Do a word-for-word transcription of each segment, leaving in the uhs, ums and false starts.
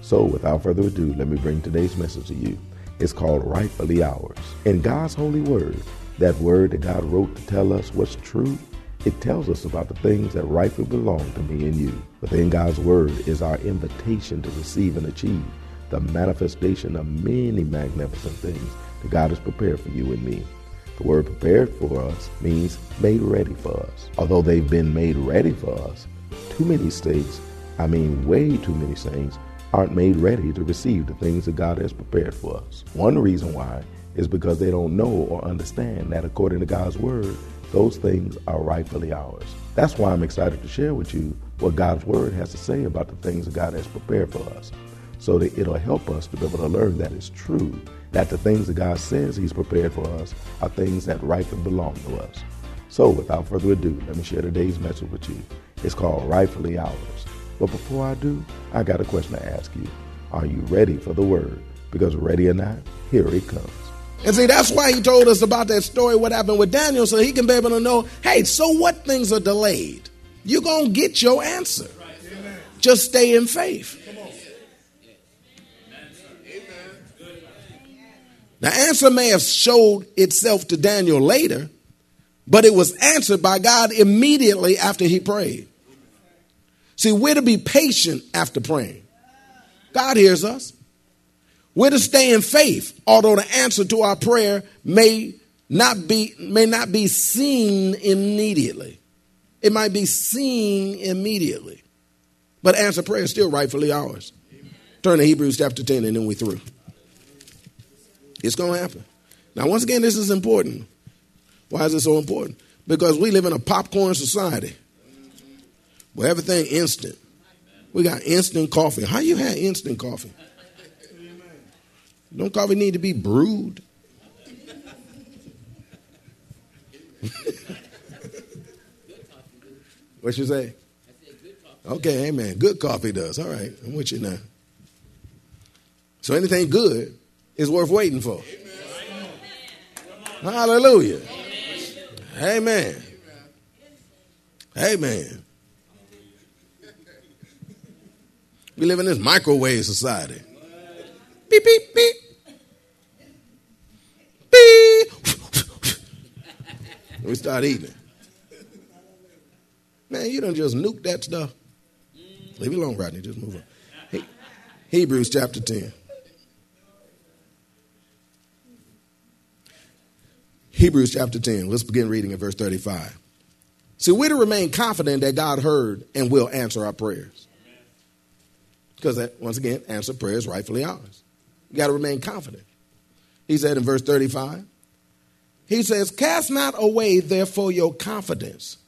So without further ado, let me bring today's message to you. It's called Rightfully Ours. In God's holy word, that word that God wrote to tell us what's true, it tells us about the things that rightfully belong to me and you. Within God's word is our invitation to receive and achieve the manifestation of many magnificent things that God has prepared for you and me. The word prepared for us means made ready for us. Although they've been made ready for us, too many states, I mean way too many things, aren't made ready to receive the things that God has prepared for us. One reason why is because they don't know or understand that according to God's word, those things are rightfully ours. That's why I'm excited to share with you what God's word has to say about the things that God has prepared for us, so that it'll help us to be able to learn that it's true, that the things that God says he's prepared for us are things that rightfully belong to us. So without further ado, let me share today's message with you. It's called Rightfully Ours. But before I do, I got a question to ask you. Are you ready for the word? Because ready or not, here it comes. And see, that's why he told us about that story, what happened with Daniel, so he can be able to know, hey, so what things are delayed? You're going to get your answer. Amen. Just stay in faith. Come on. Amen. Now, answer may have showed itself to Daniel later, but it was answered by God immediately after he prayed. See, we're to be patient after praying. God hears us. We're to stay in faith, although the answer to our prayer may not be may not be seen immediately. It might be seen immediately. But answered prayer is still rightfully ours. Turn to Hebrews chapter ten and then we're through. It's going to happen. Now, once again, this is important. Why is it so important? Because we live in a popcorn society. Well, everything instant. We got instant coffee. How you had instant coffee? Don't coffee need to be brewed? What you say? Okay, amen. Good coffee does. All right, I'm with you now. So anything good is worth waiting for. Hallelujah. Amen. Amen. We live in this microwave society. Beep, beep, beep. Beep. We start eating it. Man, you don't just nuke that stuff. Leave it alone, Rodney. Just move on. He- Hebrews chapter ten. Hebrews chapter ten. Let's begin reading at verse thirty-five. See, we're to remain confident that God heard and will answer our prayers. Because that, once again, answer prayer is rightfully ours. You got to remain confident. He said in verse thirty-five, he says, cast not away therefore your confidence,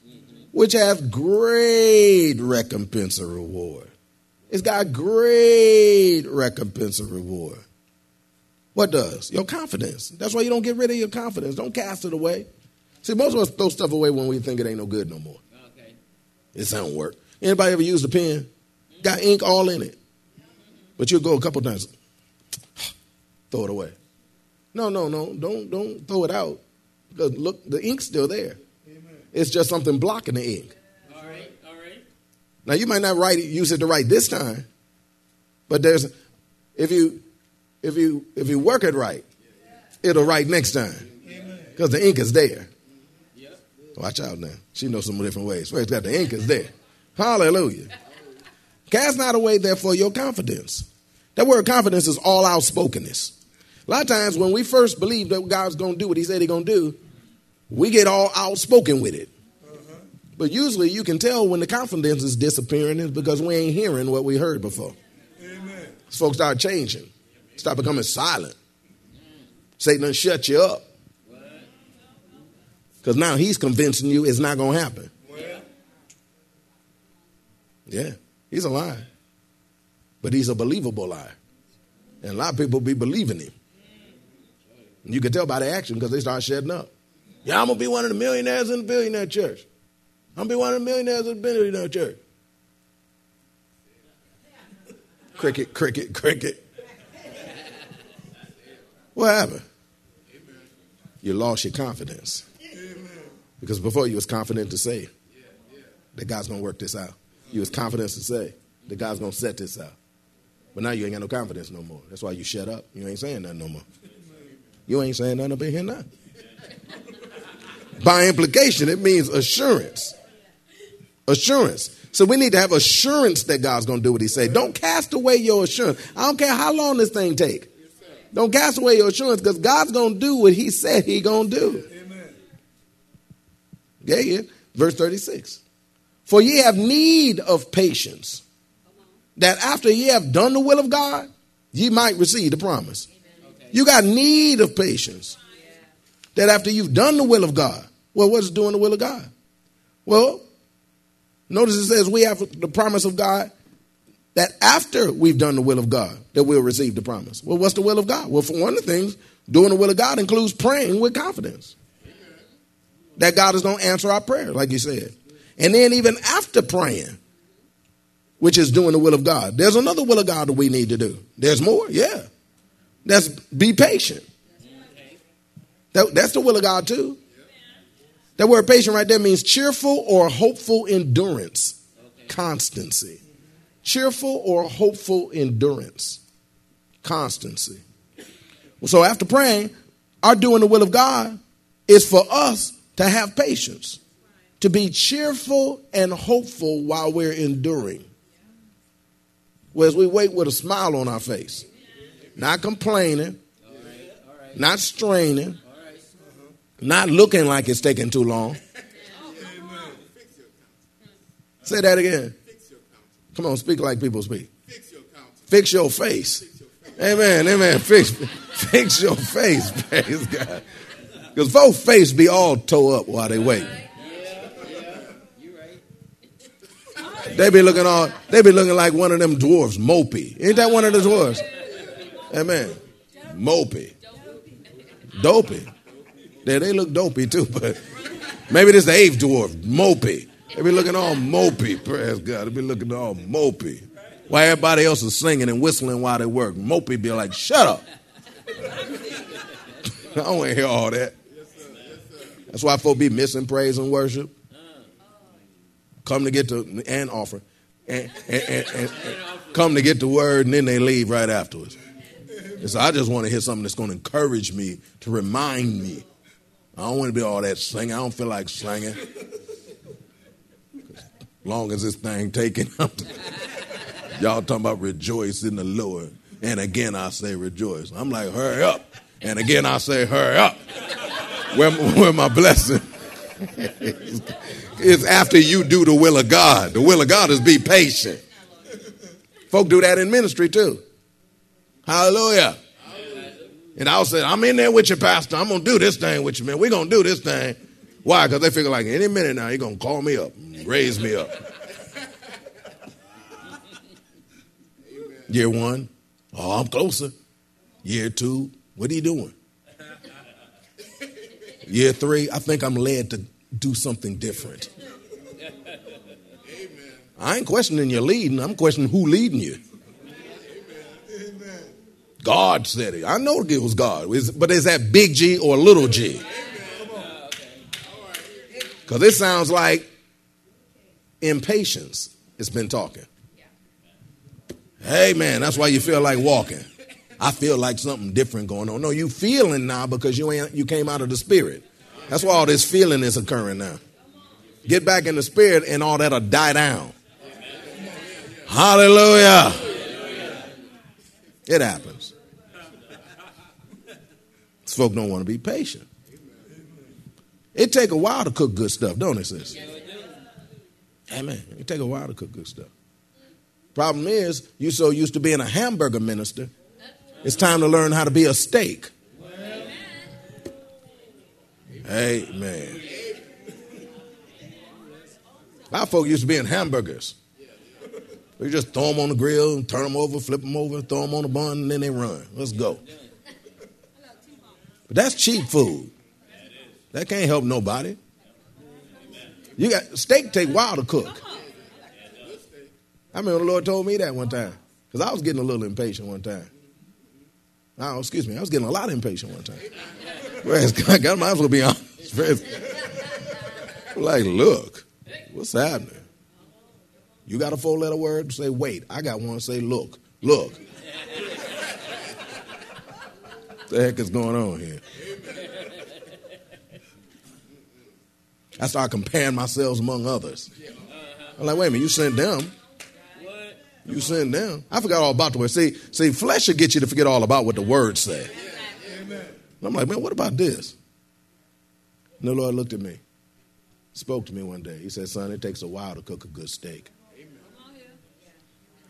which hath great recompense of reward. It's got great recompense of reward. What does? Your confidence. That's why you don't get rid of your confidence. Don't cast it away. See, most of us throw stuff away when we think it ain't no good no more. Okay. It don't work. Anybody ever used a pen? Got ink all in it. But you'll go a couple times, throw it away. No, no, no, don't don't throw it out. Because look, the ink's still there. Amen. It's just something blocking the ink. All right, all right. Now you might not write it, use it to write this time, but there's if you if you if you work it right, it'll write next time. Because the ink is there. Yep. Watch out now. She knows some different ways. Where it's got the ink is there. Hallelujah. Cast not away, therefore, your confidence. That word confidence is all outspokenness. A lot of times when we first believe that God's going to do what he said he's going to do, we get all outspoken with it. Uh-huh. But usually you can tell when the confidence is disappearing is because we ain't hearing what we heard before. Amen. So folks start changing. Start becoming silent. Satan done shut you up. Because now he's convincing you it's not going to happen. Well. Yeah, he's a liar. But he's a believable liar. And a lot of people be believing him. And you can tell by the action because they start shutting up. Yeah, I'm going to be one of the millionaires in the billionaire church. I'm going to be one of the millionaires in the billionaire church. Cricket, cricket, cricket. What happened? You lost your confidence. Because before you was confident to say that God's going to work this out. You was confident to say that God's going to set this out. But now you ain't got no confidence no more. That's why you shut up. You ain't saying nothing no more. You ain't saying nothing up in here now. By implication, it means assurance. Assurance. So we need to have assurance that God's going to do what he said. Don't cast away your assurance. I don't care how long this thing take. Don't cast away your assurance because God's going to do what he said he going to do. Yeah, yeah. Verse thirty-six. For ye have need of patience, that after ye have done the will of God, ye might receive the promise. Okay. You got need of patience. Yeah. That after you've done the will of God. Well, what's doing the will of God? Well, notice it says we have the promise of God that after we've done the will of God, that we'll receive the promise. Well, what's the will of God? Well, for one of the things, doing the will of God includes praying with confidence. That God is going to answer our prayer, like you said. And then even after praying, which is doing the will of God, there's another will of God that we need to do. There's more, yeah. That's be patient. That, that's the will of God too. That word patient right there means cheerful or hopeful endurance, constancy. Cheerful or hopeful endurance, constancy. So after praying, our doing the will of God is for us to have patience, to be cheerful and hopeful while we're enduring. Whereas we wait with a smile on our face, not complaining, not straining, not looking like it's taking too long. Say that again. Come on, speak like people speak. Fix your face. Amen, amen. Fix, fix your face, praise God. Because folks' face be all tore up while they wait. Right. Yeah, yeah. You right. They be looking all, they be looking like one of them dwarves, Mopey. Ain't that one of the dwarves? Amen. Mopey. Dopey. Yeah, they look dopey too, but maybe this is the eighth dwarf, Mopey. They be looking all mopey, praise God. They be looking all mopey. While everybody else is singing and whistling while they work, Mopey be like, shut up. I don't want to hear all that. That's why folks be missing praise and worship. Come to get the and offering, and, and, and, and, and come to get the word, and then they leave right afterwards. And so I just want to hear something that's going to encourage me, to remind me. I don't want to be all that singing. I don't feel like singing. As long as this thing taking up, y'all talking about rejoice in the Lord. And again, I say rejoice. I'm like, hurry up. And again, I say, hurry up. Where, where my blessing is after you do the will of God. The will of God is be patient. Folk do that in ministry too. Hallelujah. And I'll say, I'm in there with you, pastor. I'm going to do this thing with you, man. We're going to do this thing. Why? Because they figure like any minute now, you're going to call me up, raise me up. Year one. Oh, I'm closer. Year two. What are you doing? Year three, I think I'm led to do something different. Amen. I ain't questioning your leading. I'm questioning who leading you. Amen. God said it. I know it was God. But is that big G or little G? Because it sounds like impatience has been talking. Hey, man, that's why you feel like walking. I feel like something different going on. No, you feeling now because you ain't you came out of the spirit. That's why all this feeling is occurring now. Get back in the spirit and all that'll die down. Hallelujah. It happens. Folks don't want to be patient. It take a while to cook good stuff, don't it, sis? Amen. It take a while to cook good stuff. Problem is, you so used to being a hamburger minister, it's time to learn how to be a steak. Amen. Amen. Our folk used to be in hamburgers. We just throw them on the grill and turn them over, flip them over, throw them on the bun, and then they run. Let's go. But that's cheap food. That can't help nobody. You got steak take a while to cook. I remember the Lord told me that one time because I was getting a little impatient one time. Oh, excuse me, I was getting a lot impatient one time. Whereas God, God might as well be honest. Like, look, what's happening? You got a four-letter word? Say, wait. I got one. Say, look. Look. What the heck is going on here? I start comparing myself among others. I'm like, wait a minute. You sent them. You sent them. I forgot all about the word. See, see, flesh will get you to forget all about what the word said. I'm like, man, what about this? And the Lord looked at me, spoke to me one day. He said, son, it takes a while to cook a good steak.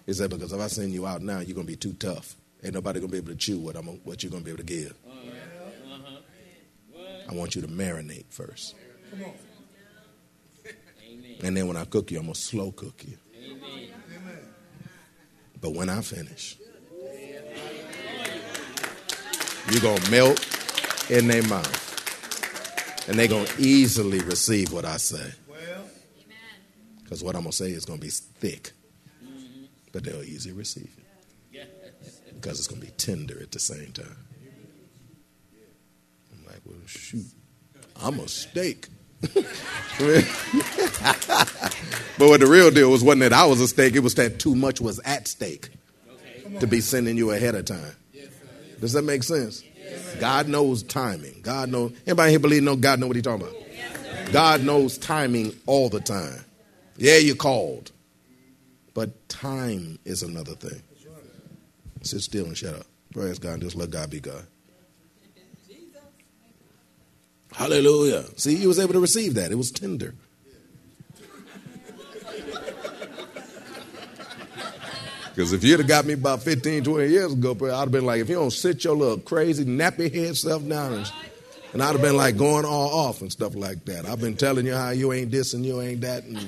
He said, because if I send you out now, you're going to be too tough. Ain't nobody going to be able to chew what, I'm, what you're going to be able to give. I want you to marinate first. And then when I cook you, I'm going to slow cook you. But when I finish, you're going to melt in their mouth. And they're going to easily receive what I say. Because what I'm going to say is going to be thick. But they'll easily receive it because it's going to be tender at the same time. I'm like, well, shoot, I'm a steak. But what the real deal was wasn't that I was a steak. It was that too much was at stake to be sending you ahead of time. Does that make sense? God knows timing. God knows. Anybody here believe no God know what he's talking about? God knows timing all the time. Yeah, you called. But time is another thing. Sit still and shut up. Praise God and just let God be God. Hallelujah. See, he was able to receive that. It was tender. Because if you'd have got me about fifteen, twenty years ago, I'd have been like, if you don't sit your little crazy, nappy head self down. And, and I'd have been like going all off and stuff like that. I've been telling you how you ain't this and you ain't that. And...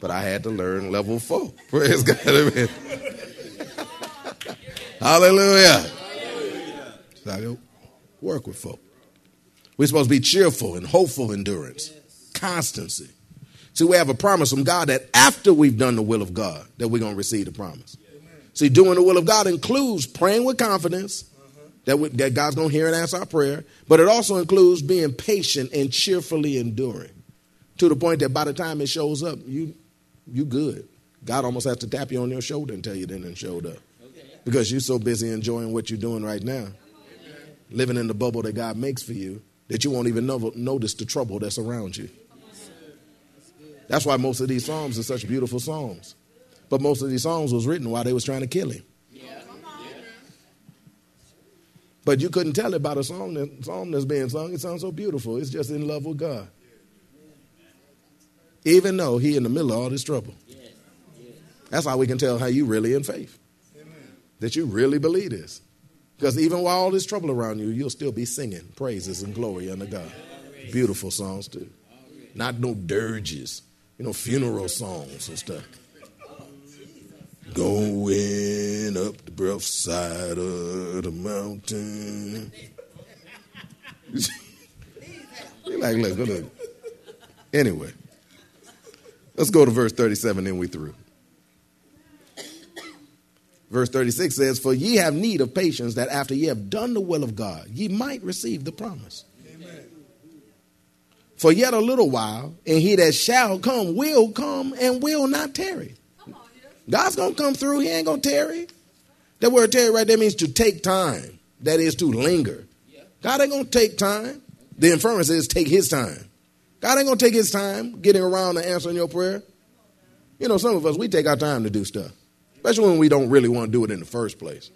But I had to learn level four. Praise God. Amen. Hallelujah. Hallelujah. So I go work with folk. We're supposed to be cheerful and hopeful endurance. Yes. Constancy. See, we have a promise from God that after we've done the will of God, that we're going to receive the promise. Yes. See, doing the will of God includes praying with confidence uh-huh. that, we, that God's going to hear and answer our prayer. But it also includes being patient and cheerfully enduring to the point that by the time it shows up, you... You good. God almost has to tap you on your shoulder and tell you then and showed up. Okay. Because you're so busy enjoying what you're doing right now. Amen. Living in the bubble that God makes for you that you won't even know, notice the trouble that's around you. That's why most of these psalms are such beautiful psalms. But most of these psalms was written while they was trying to kill him. Yeah. But you couldn't tell it by the song that, psalm that's being sung. It sounds so beautiful. It's just in love with God. Even though he in the middle of all this trouble. Yes. Yes. That's how we can tell how you really in faith. Amen. That you really believe this. Because even while all this trouble around you, you'll still be singing praises and glory unto God. Already. Beautiful songs too. Already. Not no dirges. You know, funeral songs and stuff. Going up the rough side of the mountain. You're like, look, look, look. Anyway. Let's go to verse thirty-seven, then we're through. Verse thirty-six says, for ye have need of patience, that after ye have done the will of God, ye might receive the promise. Amen. For yet a little while, and he that shall come will come and will not tarry. God's going to come through. He ain't going to tarry. That word tarry right there means to take time. That is to linger. God ain't going to take time. The inference is take his time. God ain't going to take his time getting around to answering your prayer. You know, some of us, we take our time to do stuff, especially when we don't really want to do it in the first place.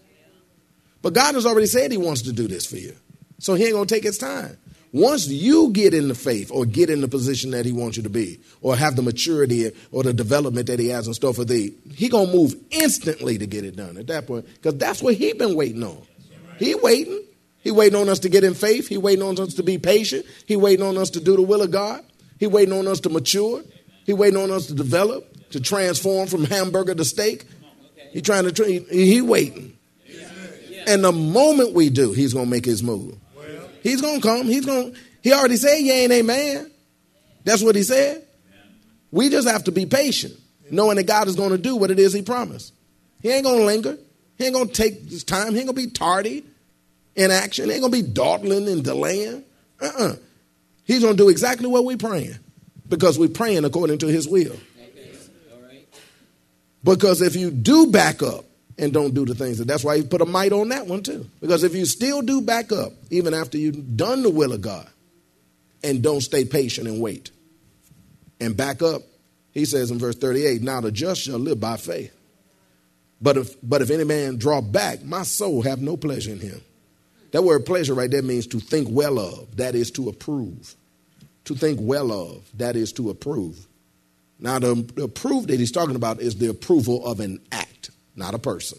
But God has already said he wants to do this for you. So he ain't going to take his time. Once you get in the faith or get in the position that he wants you to be or have the maturity or the development that he has in store for thee, he going to move instantly to get it done at that point because that's what he been waiting on. He waiting. He waiting on us to get in faith. He waiting on us to be patient. He waiting on us to do the will of God. He waiting on us to mature. He waiting on us to develop, to transform from hamburger to steak. He trying to train. He waiting. And the moment we do, he's going to make his move. He's going to come. He's going. He already said, yeah, and amen. That's what he said. We just have to be patient, knowing that God is going to do what it is he promised. He ain't going to linger. He ain't going to take his time. He ain't going to be tardy in action. He ain't going to be dawdling and delaying. Uh-uh. He's going to do exactly what we're praying because we're praying according to his will. Because if you do back up and don't do the things, that's why he put a mite on that one too. Because if you still do back up, even after you've done the will of God and don't stay patient and wait and back up, he says in verse thirty-eight, now the just shall live by faith. But if but if any man draw back, my soul have no pleasure in him. That word pleasure right there means to think well of. That is to approve. To think well of. That is to approve. Now, the, the proof that he's talking about is the approval of an act, not a person.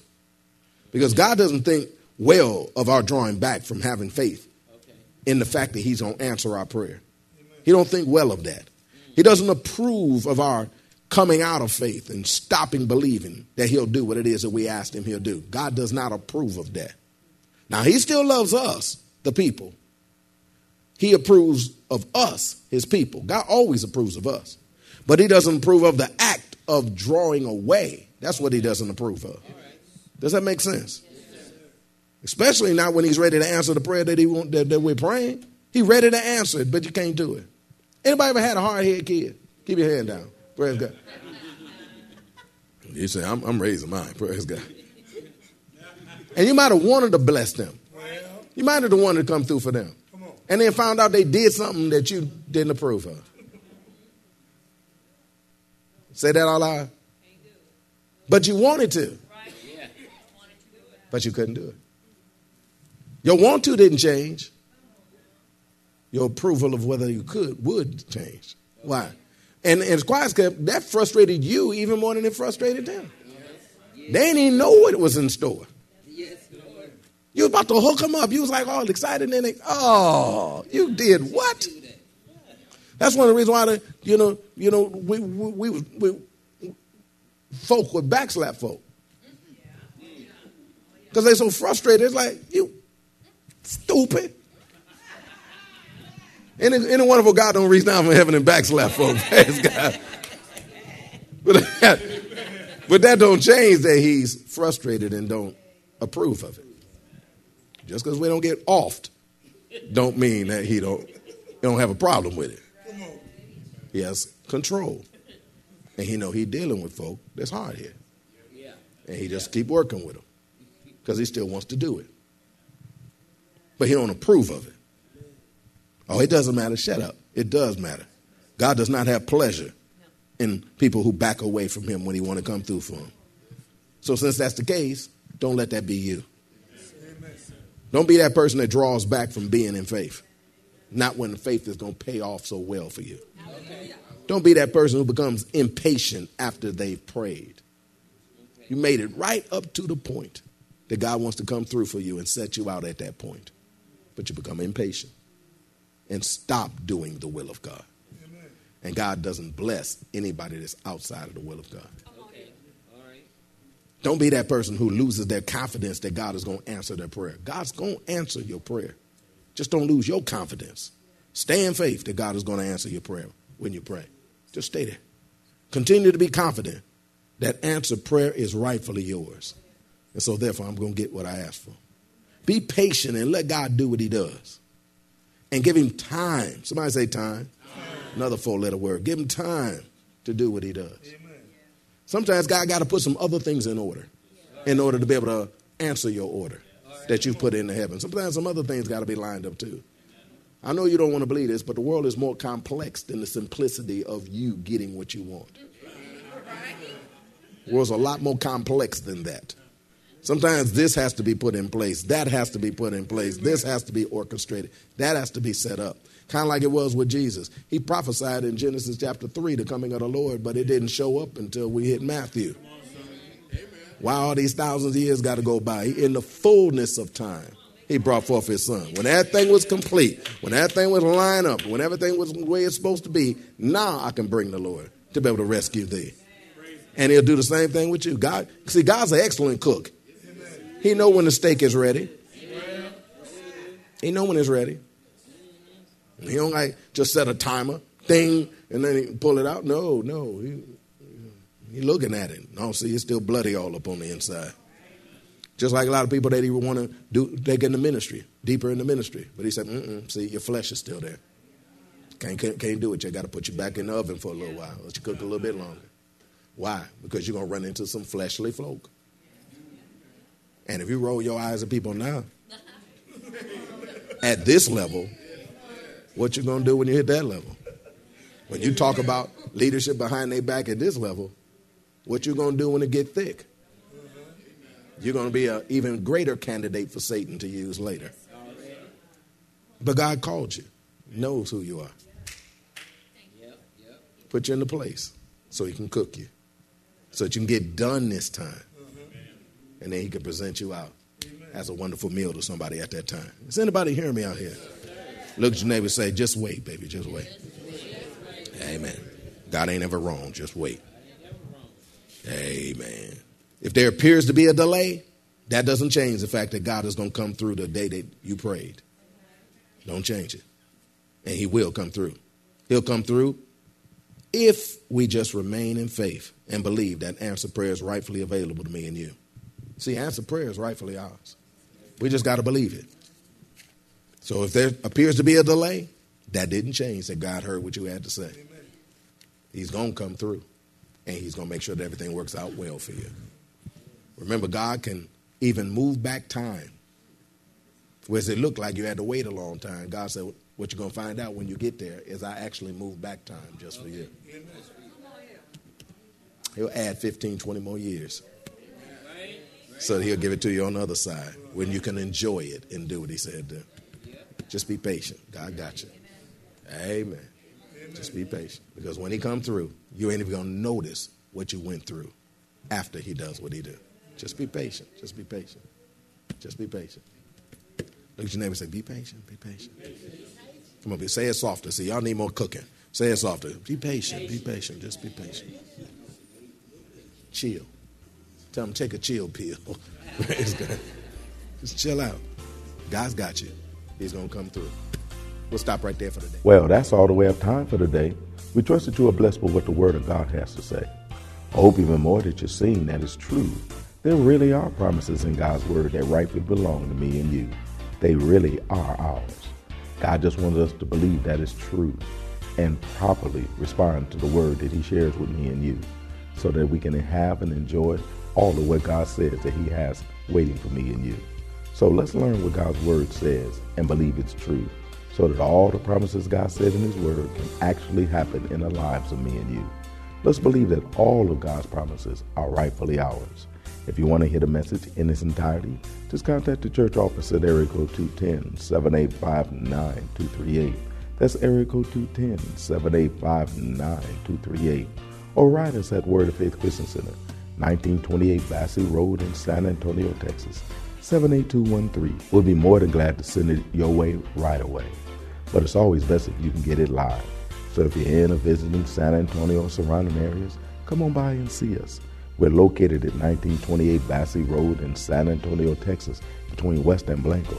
Because God doesn't think well of our drawing back from having faith okay. in the fact that he's going to answer our prayer. Amen. He don't think well of that. He doesn't approve of our coming out of faith and stopping believing that he'll do what it is that we asked him he'll do. God does not approve of that. Now, he still loves us, the people. He approves of us, his people. God always approves of us. But he doesn't approve of the act of drawing away. That's what he doesn't approve of. Does that make sense? Yes, especially not when he's ready to answer the prayer that he want, that, that we're praying. He's ready to answer it, but you can't do it. Anybody ever had a hard-headed kid? Keep your hand down. Praise God. You say, I'm, I'm raising mine. Praise God. And you might have wanted to bless them. You might have wanted to come through for them. And then found out they did something that you didn't approve of. Say that all out. But you wanted to. But you couldn't do it. Your want to didn't change. Your approval of whether you could would change. Why? And, and as quiet as kept, that frustrated you even more than it frustrated them. They didn't even know what was in store. You was about to hook them up. You was like all excited. And then they, oh, you did what? That's one of the reasons why, the, you know, you know, we we, we we folk would backslap folk because they're so frustrated. It's like you stupid. Any any wonderful God don't reach down from heaven and backslap folk. Praise God. But that, but that don't change that he's frustrated and don't approve of it. Just because we don't get offed, don't mean that he don't don't have a problem with it. He has control. And he know he's dealing with folk that's hard here. Yeah. And he just yeah. keep working with them because he still wants to do it. But he don't approve of it. Oh, it doesn't matter. Shut up. It does matter. God does not have pleasure in people who back away from him when he want to come through for him. So since that's the case, don't let that be you. Don't be that person that draws back from being in faith. Not when the faith is going to pay off so well for you. Okay. Don't be that person who becomes impatient after they've prayed. Okay. You made it right up to the point that God wants to come through for you and set you out at that point. But you become impatient and stop doing the will of God. Amen. And God doesn't bless anybody that's outside of the will of God. Okay. All right. Don't be that person who loses their confidence that God is going to answer their prayer. God's going to answer your prayer. Just don't lose your confidence. Stay in faith that God is going to answer your prayer when you pray. Just stay there. Continue to be confident that answered prayer is rightfully yours. And so, therefore, I'm going to get what I asked for. Be patient and let God do what he does. And give him time. Somebody say time. time. Another four-letter word. Give him time to do what he does. Amen. Sometimes God got to put some other things in order in order to be able to answer your order that you've put into heaven. Sometimes some other things got to be lined up too. I know you don't want to believe this, but the world is more complex than the simplicity of you getting what you want. The world's a lot more complex than that. Sometimes this has to be put in place. That has to be put in place. This has to be orchestrated. That has to be set up. Kind of like it was with Jesus. He prophesied in Genesis chapter three, the coming of the Lord, but it didn't show up until we hit Matthew. Why all these thousands of years got to go by? In the fullness of time, he brought forth his son. When everything was complete, when everything was lined up, when everything was the way it's supposed to be, now I can bring the Lord to be able to rescue thee. And he'll do the same thing with you. God, see, God's an excellent cook. He know when the steak is ready. He know when it's ready. He don't like just set a timer, ding, and then he pull it out. No, no. He, he looking at it. Oh, see, it's still bloody all up on the inside. Just like a lot of people that he would want to do, they get in the ministry, deeper in the ministry. But he said, mm-mm, see, your flesh is still there. Can't, can't, can't do it. You got to put you back in the oven for a little while. Let you cook a little bit longer. Why? Because you're going to run into some fleshly folk. And if you roll your eyes at people now, at this level, what you going to do when you hit that level? When you talk about leadership behind their back at this level, what you going to do when it get thick? You're going to be an even greater candidate for Satan to use later. But God called you, knows who you are. Put you in the place so he can cook you, so that you can get done this time. And then he can present you out as a wonderful meal to somebody at that time. Is anybody hearing me out here? Look at your neighbor and say, just wait, baby, just wait. Amen. God ain't ever wrong, just wait. Amen. If there appears to be a delay, that doesn't change the fact that God is going to come through the day that you prayed. Don't change it. And he will come through. He'll come through if we just remain in faith and believe that answer prayer is rightfully available to me and you. See, answer prayer is rightfully ours. We just got to believe it. So if there appears to be a delay, that didn't change that God heard what you had to say. Amen. He's going to come through, and he's going to make sure that everything works out well for you. Remember, God can even move back time. Whereas it looked like you had to wait a long time, God said, what you're going to find out when you get there is I actually moved back time just for you. Amen. He'll add fifteen, twenty more years. So he'll give it to you on the other side when you can enjoy it and do what he said to. Just be patient. God got you. Amen. Amen. Just be patient. Because when he come through, you ain't even going to notice what you went through after he does what he do. Just be patient. Just be patient. Just be patient. Look at your neighbor and say, be patient. Be patient. Come on, say it softer. See, y'all need more cooking. Say it softer. Be patient. Be patient. Just be patient. Chill. Tell him, take a chill pill. Just chill out. God's got you. He's going to come through. We'll stop right there for today. Well, that's all that we have time for today. We trust that you are blessed with what the Word of God has to say. I hope even more that you're seeing that it's true. There really are promises in God's Word that rightfully belong to me and you. They really are ours. God just wants us to believe that it's true and properly respond to the Word that he shares with me and you so that we can have and enjoy all of what God says that he has waiting for me and you. So let's learn what God's word says and believe it's true so that all the promises God said in his word can actually happen in the lives of me and you. Let's believe that all of God's promises are rightfully ours. If you want to hear the message in its entirety, just contact the church office at area code two one zero, seven eight five, nine two three eight. That's area code two one zero, seven eight five, nine two three eight. Or write us at Word of Faith Christian Center, nineteen twenty-eight Bassi Road in San Antonio, Texas, seven eight two one three. We'll be more than glad to send it your way right away. But it's always best if you can get it live. So if you're in or visiting San Antonio or surrounding areas, come on by and see us. We're located at nineteen twenty-eight Bassi Road in San Antonio, Texas, between West and Blanco.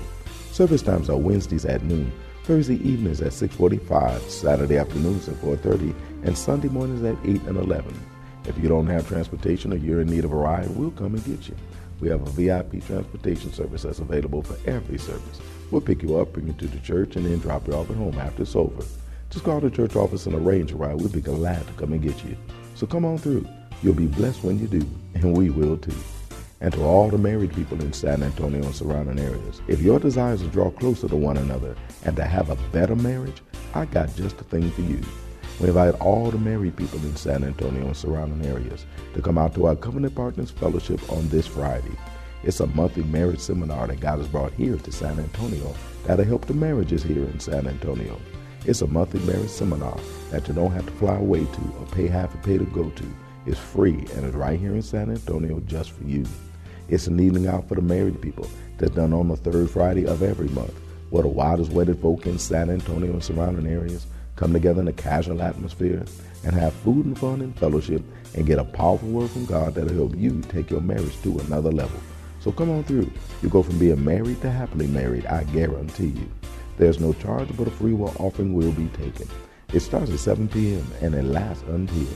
Service times are Wednesdays at noon, Thursday evenings at six forty-five, Saturday afternoons at four thirty, and Sunday mornings at eight and eleven. If you don't have transportation or you're in need of a ride, we'll come and get you. We have a V I P transportation service that's available for every service. We'll pick you up, bring you to the church, and then drop you off at home after it's over. Just call the church office and arrange a ride. We'll be glad to come and get you. So come on through. You'll be blessed when you do, and we will too. And to all the married people in San Antonio and surrounding areas, if your desire is to draw closer to one another and to have a better marriage, I got just the thing for you. We invite all the married people in San Antonio and surrounding areas to come out to our Covenant Partners Fellowship on this Friday. It's a monthly marriage seminar that God has brought here to San Antonio that'll help the marriages here in San Antonio. It's a monthly marriage seminar that you don't have to fly away to or pay half a pay to go to. It's free and it's right here in San Antonio just for you. It's an evening out for the married people that's done on the third Friday of every month, where the widest wedded folk in San Antonio and surrounding areas come together in a casual atmosphere and have food and fun and fellowship and get a powerful word from God that'll help you take your marriage to another level. So come on through. You go from being married to happily married, I guarantee you. There's no charge, but a free will offering will be taken. It starts at seven p.m. and it lasts until,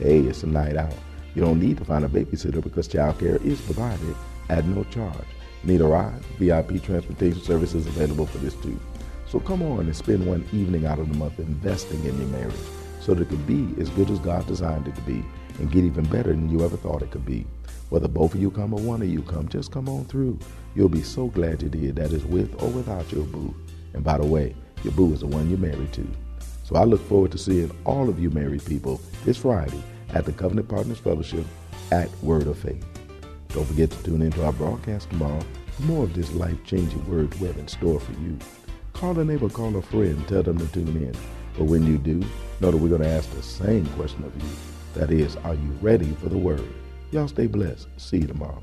hey, it's a night out. You don't need to find a babysitter because childcare is provided at no charge. Need a ride? V I P transportation services available for this too. So come on and spend one evening out of the month investing in your marriage so that it could be as good as God designed it to be and get even better than you ever thought it could be. Whether both of you come or one of you come, just come on through. You'll be so glad you did, that is with or without your boo. And by the way, your boo is the one you're married to. So I look forward to seeing all of you married people this Friday at the Covenant Partners Fellowship at Word of Faith. Don't forget to tune into our broadcast tomorrow for more of this life-changing word we have in store for you. Call a neighbor, call a friend, tell them to tune in. But when you do, know that we're going to ask the same question of you. That is, are you ready for the word? Y'all stay blessed. See you tomorrow.